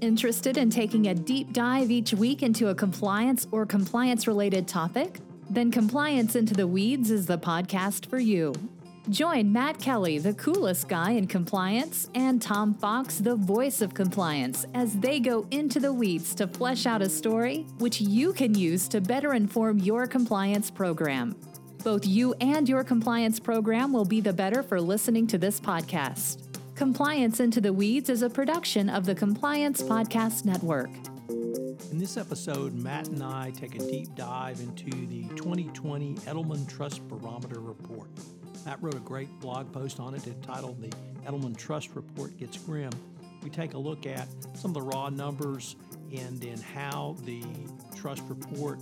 interested in taking a deep dive each week into a compliance or compliance-related topic? Then Compliance Into the Weeds is the podcast for you. Join Matt Kelly, the coolest guy in compliance, and Tom Fox, the voice of compliance, as they go into the weeds to flesh out a story which you can use to better inform your compliance program. Both you and your compliance program will be the better for listening to this podcast. Compliance Into the Weeds is a production of the Compliance Podcast Network. In this episode, Matt and I take a deep dive into the 2020 Edelman Trust Barometer Report. Matt wrote a great blog post on it entitled The Edelman Trust Report Gets Grim. We take a look at some of the raw numbers and then how the trust report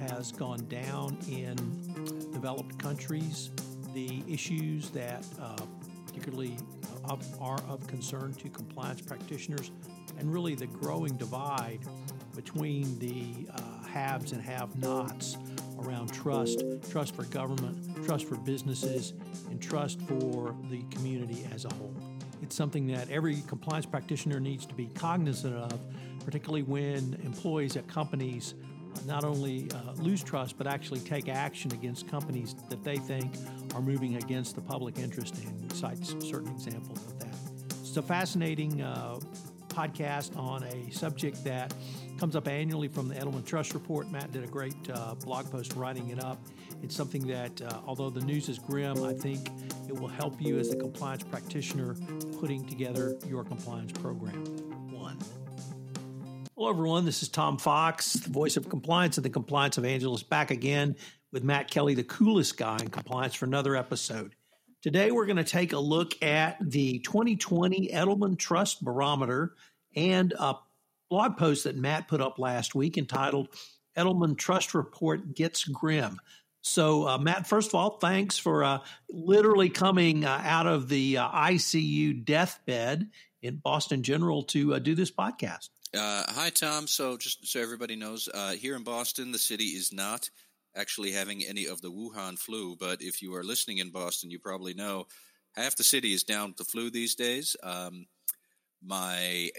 has gone down in developed countries, the issues that particularly are of concern to compliance practitioners, and really the growing divide between the haves and have-nots around trust, trust for government, trust for businesses, and trust for the community as a whole. It's something that every compliance practitioner needs to be cognizant of, particularly when employees at companies not only lose trust, but actually take action against companies that they think are moving against the public interest, and we cite certain examples of that. It's a fascinating podcast on a subject that comes up annually from the Edelman Trust Report. Matt did a great blog post writing it up. It's something that, although the news is grim, I think it will help you as a compliance practitioner putting together your compliance program. Hello, everyone. This is Tom Fox, the voice of compliance and the compliance evangelist, back again with Matt Kelly, the coolest guy in compliance, for another episode. Today, we're going to take a look at the 2020 Edelman Trust Barometer and a blog post that Matt put up last week entitled Edelman Trust Report Gets Grim. So, Matt, first of all, thanks for literally coming out of the ICU deathbed in Boston General to do this podcast. Hi, Tom. So just so everybody knows, here in Boston, the city is not actually having any of the Wuhan flu. But if you are listening in Boston, you probably know half the city is down with the flu these days. My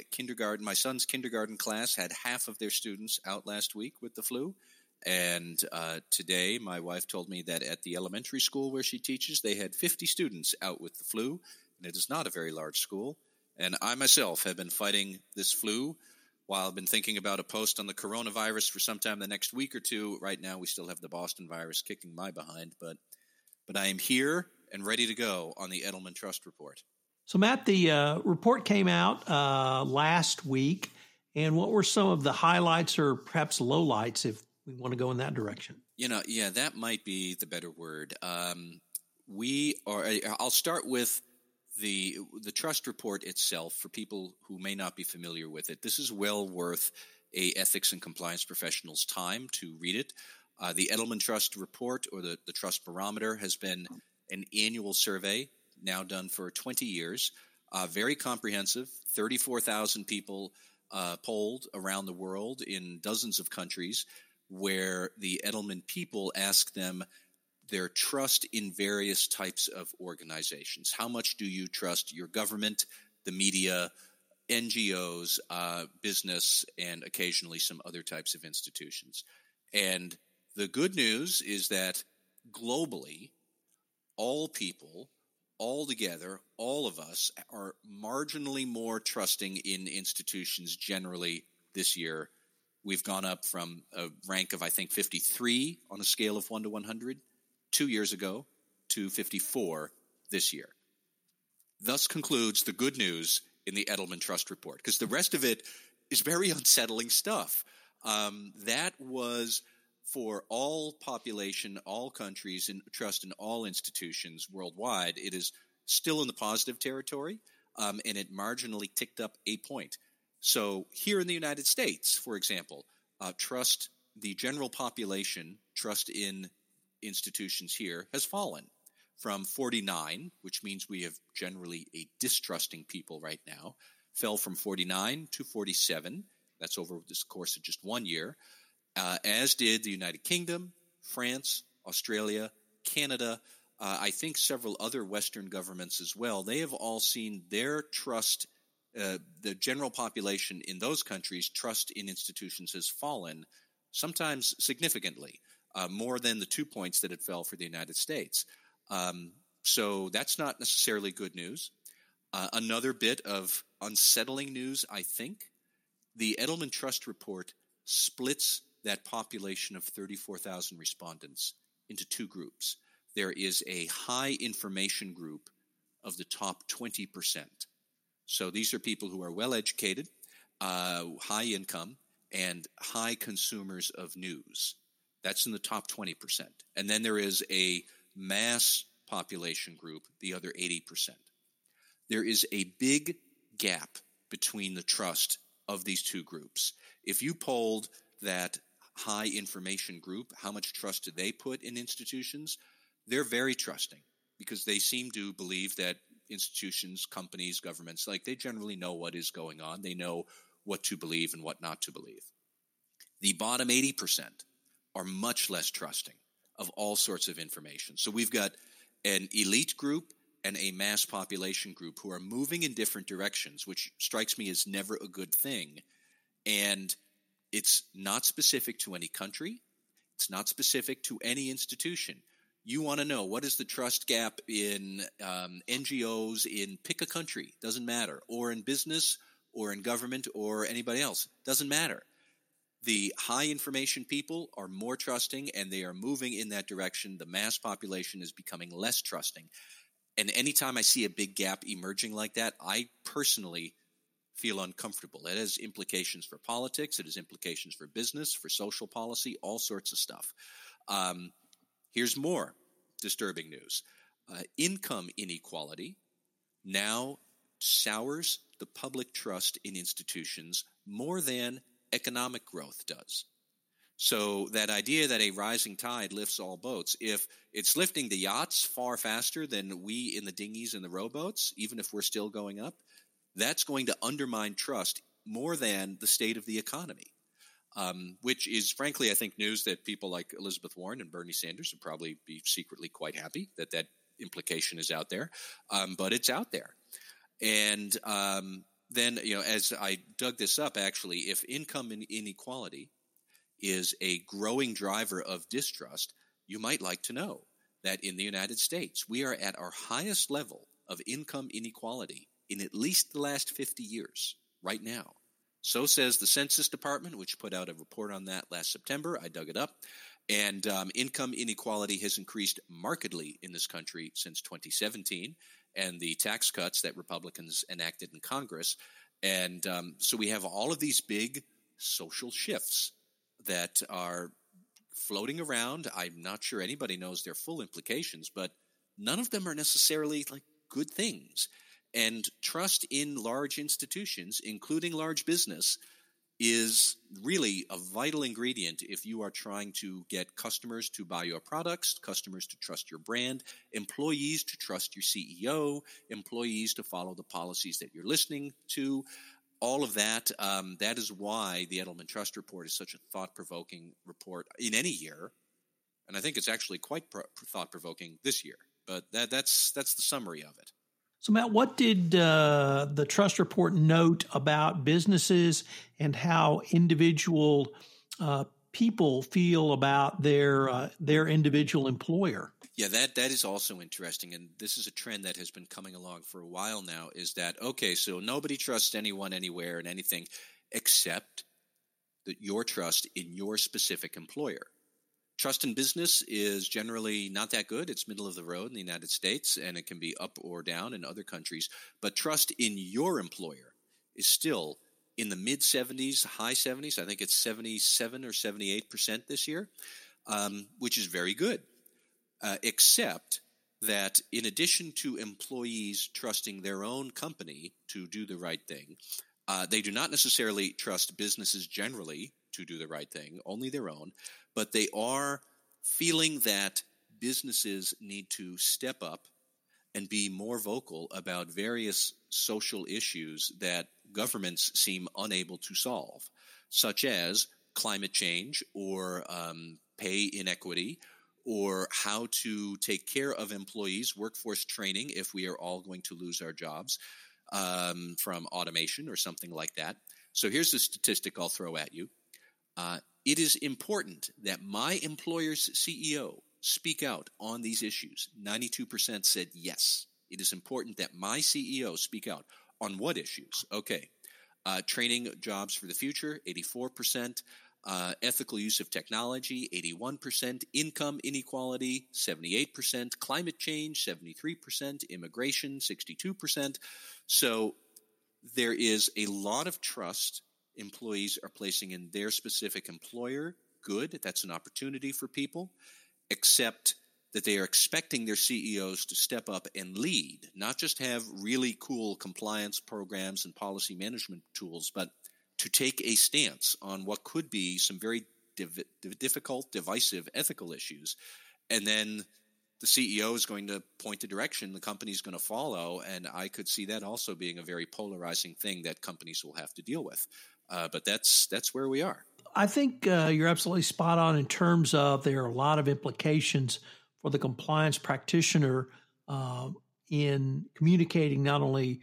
son's kindergarten class had half of their students out last week with the flu. And today my wife told me that at the elementary school where she teaches, they had 50 students out with the flu. And it is not a very large school. And I myself have been fighting this flu. While I've been thinking about a post on the coronavirus for sometime the next week or two, right now we still have the Boston virus kicking my behind, but I am here and ready to go on the Edelman Trust Report. So, Matt, the report came out last week, and what were some of the highlights or perhaps lowlights, if we want to go in that direction? Yeah, that might be the better word. I'll start with the trust report itself, for people who may not be familiar with it. This is well worth an ethics and compliance professional's time to read it. The Edelman Trust Report, or the Trust Barometer, has been an annual survey now done for 20 years, very comprehensive, 34,000 people polled around the world in dozens of countries, where the Edelman people ask them their trust in various types of organizations. How much do you trust your government, the media, NGOs, business, and occasionally some other types of institutions? And the good news is that globally, all people, all together, all of us are marginally more trusting in institutions generally this year. We've gone up from a rank of, I think, 53 on a scale of 1 to 100. 2 years ago, to 54 this year. Thus concludes the good news in the Edelman Trust Report, because the rest of it is very unsettling stuff. That was for all population, all countries, and trust in all institutions worldwide. It is still in the positive territory, and it marginally ticked up a point. So here in the United States, for example, trust the general population, trust in institutions here has fallen from 49, which means we have generally a distrusting people right now, fell from 49 to 47. That's over the course of just 1 year, as did the United Kingdom, France, Australia, Canada, I think several other Western governments as well. They have all seen their trust the general population in those countries' trust in institutions has fallen, sometimes significantly, more than the 2 points that it fell for the United States. So that's not necessarily good news. Another bit of unsettling news, I think, the Edelman Trust report splits that population of 34,000 respondents into two groups. There is a high information group of the top 20%. So these are people who are well-educated, high income, and high consumers of news. That's in the top 20%. And then there is a mass population group, the other 80%. There is a big gap between the trust of these two groups. If you polled that high information group, how much trust do they put in institutions? They're very trusting because they seem to believe that institutions, companies, governments, like they generally know what is going on. They know what to believe and what not to believe. The bottom 80% are much less trusting of all sorts of information. So we've got an elite group and a mass population group who are moving in different directions, which strikes me as never a good thing. And it's not specific to any country. It's not specific to any institution. You want to know what is the trust gap in NGOs, in pick a country, doesn't matter, or in business, or in government, or anybody else, doesn't matter. The high information people are more trusting, and they are moving in that direction. The mass population is becoming less trusting. And anytime I see a big gap emerging like that, I personally feel uncomfortable. It has implications for politics. It has implications for business, for social policy, all sorts of stuff. Here's more disturbing news. Income inequality now sours the public trust in institutions more than economic growth does. So that idea that a rising tide lifts all boats, if it's lifting the yachts far faster than we in the dinghies and the rowboats, even if we're still going up, that's going to undermine trust more than the state of the economy, which is, frankly, I think news that people like Elizabeth Warren and Bernie Sanders would probably be secretly quite happy that that implication is out there, but it's out there. And then, you know, as I dug this up, actually, if income inequality is a growing driver of distrust, you might like to know that in the United States, we are at our highest level of income inequality in at least the last 50 years right now. So says the Census Department, which put out a report on that last September. I dug it up. And income inequality has increased markedly in this country since 2017 and the tax cuts that Republicans enacted in Congress. And so we have all of these big social shifts that are floating around. I'm not sure anybody knows their full implications, but none of them are necessarily like good things. And trust in large institutions, including large business, is really a vital ingredient if you are trying to get customers to buy your products, customers to trust your brand, employees to trust your CEO, employees to follow the policies that you're listening to. All of that, that is why the Edelman Trust Report is such a thought-provoking report in any year, and I think it's actually quite thought-provoking this year, but that's the summary of it. So, Matt, what did the Trust Report note about businesses and how individual people feel about their individual employer? Yeah, that is also interesting, and this is a trend that has been coming along for a while now, is that, okay, so nobody trusts anyone anywhere and anything except that your trust in your specific employer. Trust in business is generally not that good. It's middle of the road in the United States, and it can be up or down in other countries, but trust in your employer is still in the mid-70s, high 70s. I think it's 77 or 78% this year, which is very good. Except that in addition to employees trusting their own company to do the right thing, they do not necessarily trust businesses generally to do the right thing, only their own, but they are feeling that businesses need to step up and be more vocal about various social issues that governments seem unable to solve, such as climate change or pay inequity, or how to take care of employees, workforce training if we are all going to lose our jobs. from automation or something like that. So here's the statistic I'll throw at you. It is important that my employer's CEO speak out on these issues. 92% said yes. It is important that my CEO speak out. On what issues? Okay. Training jobs for the future, 84%. Ethical use of technology, 81%. Income inequality, 78%. Climate change, 73%. Immigration, 62%. So there is a lot of trust employees are placing in their specific employer. Good. That's an opportunity for people. Except that they are expecting their CEOs to step up and lead, not just have really cool compliance programs and policy management tools, but to take a stance on what could be some very difficult, divisive ethical issues. And then the CEO is going to point the direction, the company is going to follow, and I could see that also being a very polarizing thing that companies will have to deal with. But that's where we are. I think you're absolutely spot on in terms of there are a lot of implications for the compliance practitioner in communicating not only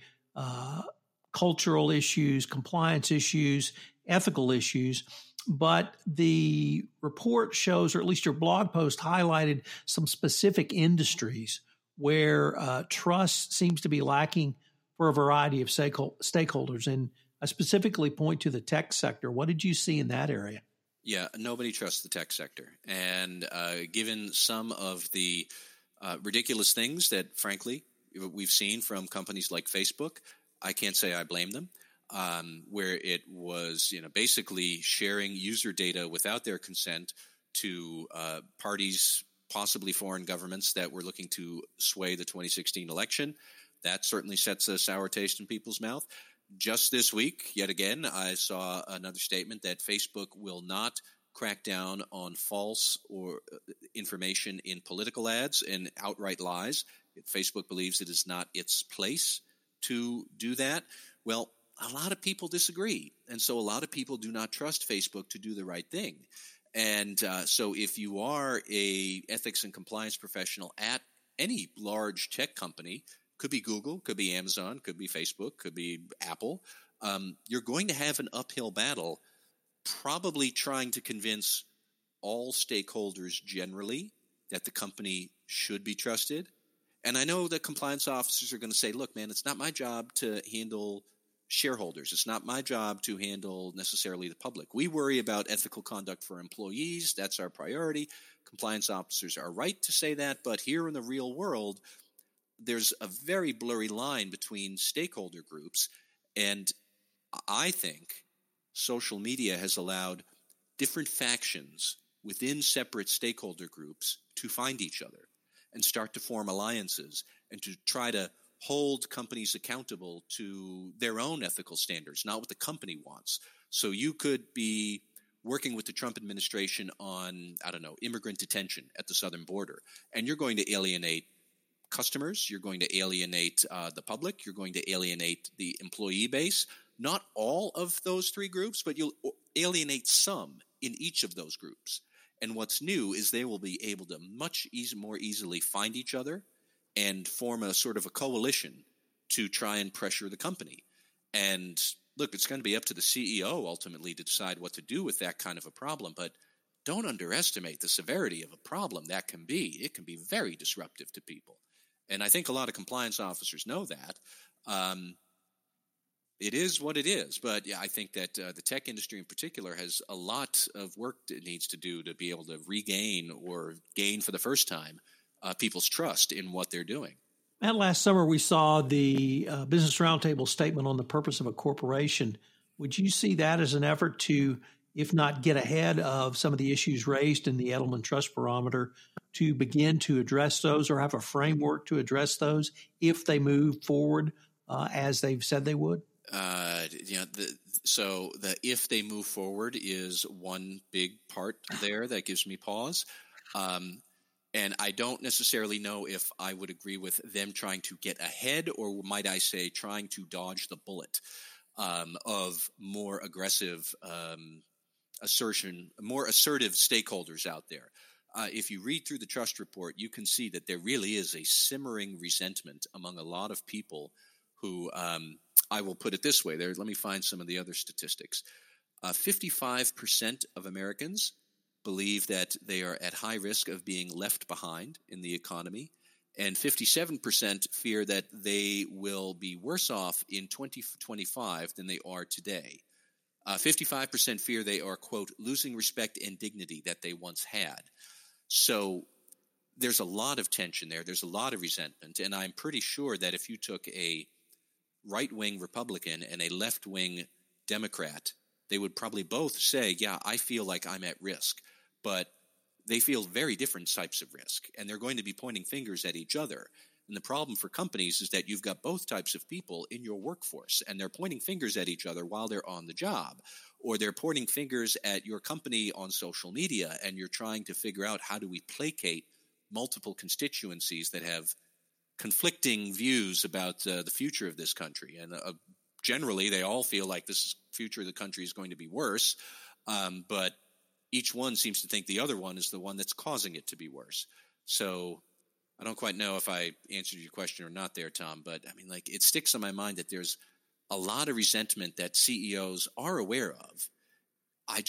cultural issues, compliance issues, ethical issues, but the report shows, or at least your blog post highlighted, some specific industries where trust seems to be lacking for a variety of stakeholders. And I specifically point to the tech sector. What did you see in that area? Yeah, nobody trusts the tech sector. And given some of the ridiculous things that, frankly, we've seen from companies like Facebook, I can't say I blame them, where it was basically sharing user data without their consent to parties, possibly foreign governments that were looking to sway the 2016 election. That certainly sets a sour taste in people's mouth. Just this week, yet again, I saw another statement that Facebook will not crack down on false or information in political ads and outright lies. Facebook believes it is not its place to do that. Well, a lot of people disagree, and so a lot of people do not trust Facebook to do the right thing. And so if you are a ethics and compliance professional at any large tech company, could be Google, could be Amazon, could be Facebook, could be Apple. You're going to have an uphill battle, probably trying to convince all stakeholders generally that the company should be trusted. And I know that compliance officers are going to say, look, man, it's not my job to handle shareholders. It's not my job to handle necessarily the public. We worry about ethical conduct for employees. That's our priority. Compliance officers are right to say that. But here in the real world, there's a very blurry line between stakeholder groups, and I think social media has allowed different factions within separate stakeholder groups to find each other and start to form alliances and to try to hold companies accountable to their own ethical standards, not what the company wants. So you could be working with the Trump administration on, I don't know, immigrant detention at the southern border, and you're going to alienate customers, you're going to alienate the public, you're going to alienate the employee base. Not all of those three groups, but you'll alienate some in each of those groups. And what's new is they will be able to much more easily find each other and form a sort of a coalition to try and pressure the company. And look, it's going to be up to the CEO ultimately to decide what to do with that kind of a problem, but don't underestimate the severity of a problem that can be. It can be very disruptive to people. And I think a lot of compliance officers know that. It is what it is. But yeah, I think that the tech industry in particular has a lot of work it needs to do to be able to regain or gain for the first time people's trust in what they're doing. And last summer, we saw the Business Roundtable statement on the purpose of a corporation. Would you see that as an effort to, if not get ahead of some of the issues raised in the Edelman Trust Barometer, to begin to address those or have a framework to address those if they move forward as they've said they would? So the if they move forward is one big part there that gives me pause. And I don't necessarily know if I would agree with them trying to get ahead, or might I say trying to dodge the bullet of more aggressive assertive stakeholders out there. If you read through the trust report, you can see that there really is a simmering resentment among a lot of people who I will put it this way. There, let me find some of the other statistics. 55% of Americans believe that they are at high risk of being left behind in the economy, and 57% fear that they will be worse off in 2025 than they are today. 55% fear they are, quote, losing respect and dignity that they once had. So there's a lot of tension there. There's a lot of resentment. And I'm pretty sure that if you took a right-wing Republican and a left-wing Democrat, they would probably both say, yeah, I feel like I'm at risk. But they feel very different types of risk, and they're going to be pointing fingers at each other. And the problem for companies is that you've got both types of people in your workforce, and they're pointing fingers at each other while they're on the job, or they're pointing fingers at your company on social media, and you're trying to figure out how do we placate multiple constituencies that have conflicting views about the future of this country. And generally, they all feel like this future of the country is going to be worse, but each one seems to think the other one is the one that's causing it to be worse. So I don't quite know if I answered your question or not there, Tom, but I mean, like, it sticks in my mind that there's a lot of resentment that CEOs are aware of. I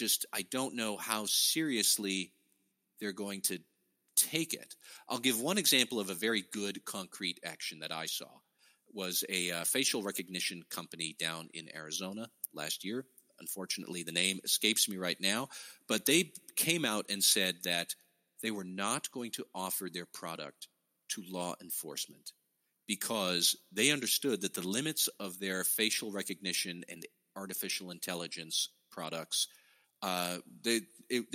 don't know how seriously they're going to take it. I'll give one example of a very good concrete action that I saw. It was a facial recognition company down in Arizona last year. Unfortunately, the name escapes me right now, but they came out and said that they were not going to offer their product to law enforcement because they understood that the limits of their facial recognition and artificial intelligence products, they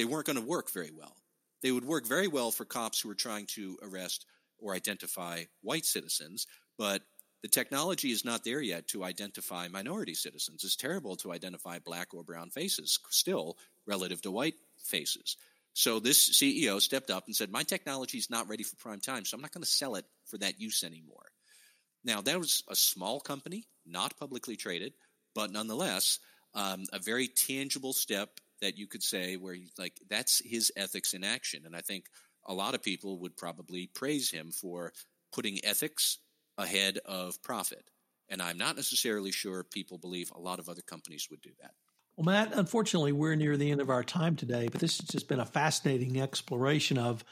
weren't going to work very well. They would work very well for cops who were trying to arrest or identify white citizens, but the technology is not there yet to identify minority citizens. It's terrible to identify black or brown faces still relative to white faces. So this CEO stepped up and said, my technology is not ready for prime time, so I'm not going to sell it for that use anymore. Now, that was a small company, not publicly traded, but nonetheless, a very tangible step that you could say where like that's his ethics in action. And I think a lot of people would probably praise him for putting ethics ahead of profit. And I'm not necessarily sure people believe a lot of other companies would do that. Well, Matt, unfortunately, we're near the end of our time today, but this has just been a fascinating exploration of,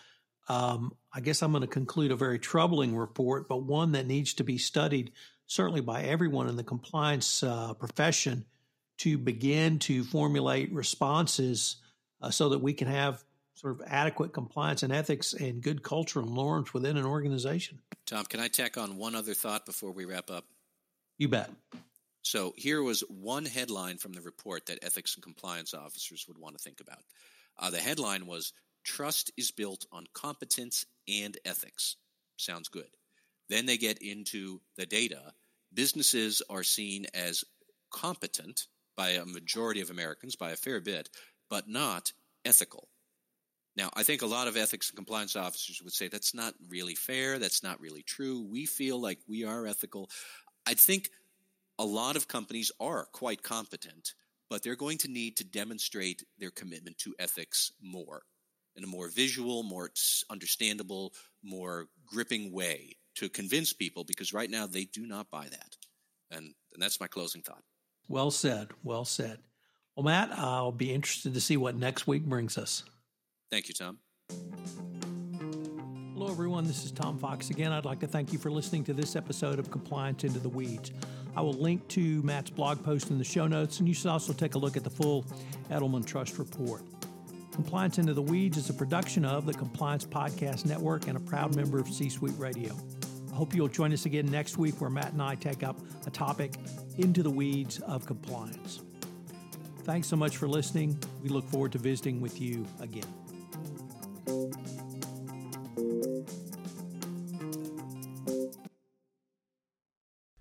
I guess I'm going to conclude a very troubling report, but one that needs to be studied certainly by everyone in the compliance profession to begin to formulate responses so that we can have sort of adequate compliance and ethics and good culture and norms within an organization. Tom, can I tack on one other thought before we wrap up? You bet. So here was one headline from the report that ethics and compliance officers would want to think about. The headline was, Trust is built on competence and ethics. Sounds good. Then they get into the data. Businesses are seen as competent by a majority of Americans, by a fair bit, but not ethical. Now, I think a lot of ethics and compliance officers would say that's not really fair. That's not really true. We feel like we are ethical. I think a lot of companies are quite competent, but they're going to need to demonstrate their commitment to ethics more in a more visual, more understandable, more gripping way to convince people, because right now they do not buy that. And that's my closing thought. Well said. Well said. Well, Matt, I'll be interested to see what next week brings us. Thank you, Tom. Hello, everyone. This is Tom Fox again. I'd like to thank you for listening to this episode of Compliance Into the Weeds. I will link to Matt's blog post in the show notes, and you should also take a look at the full Edelman Trust report. Compliance Into the Weeds is a production of the Compliance Podcast Network and a proud member of C-Suite Radio. I hope you'll join us again next week where Matt and I take up a topic into the weeds of compliance. Thanks so much for listening. We look forward to visiting with you again.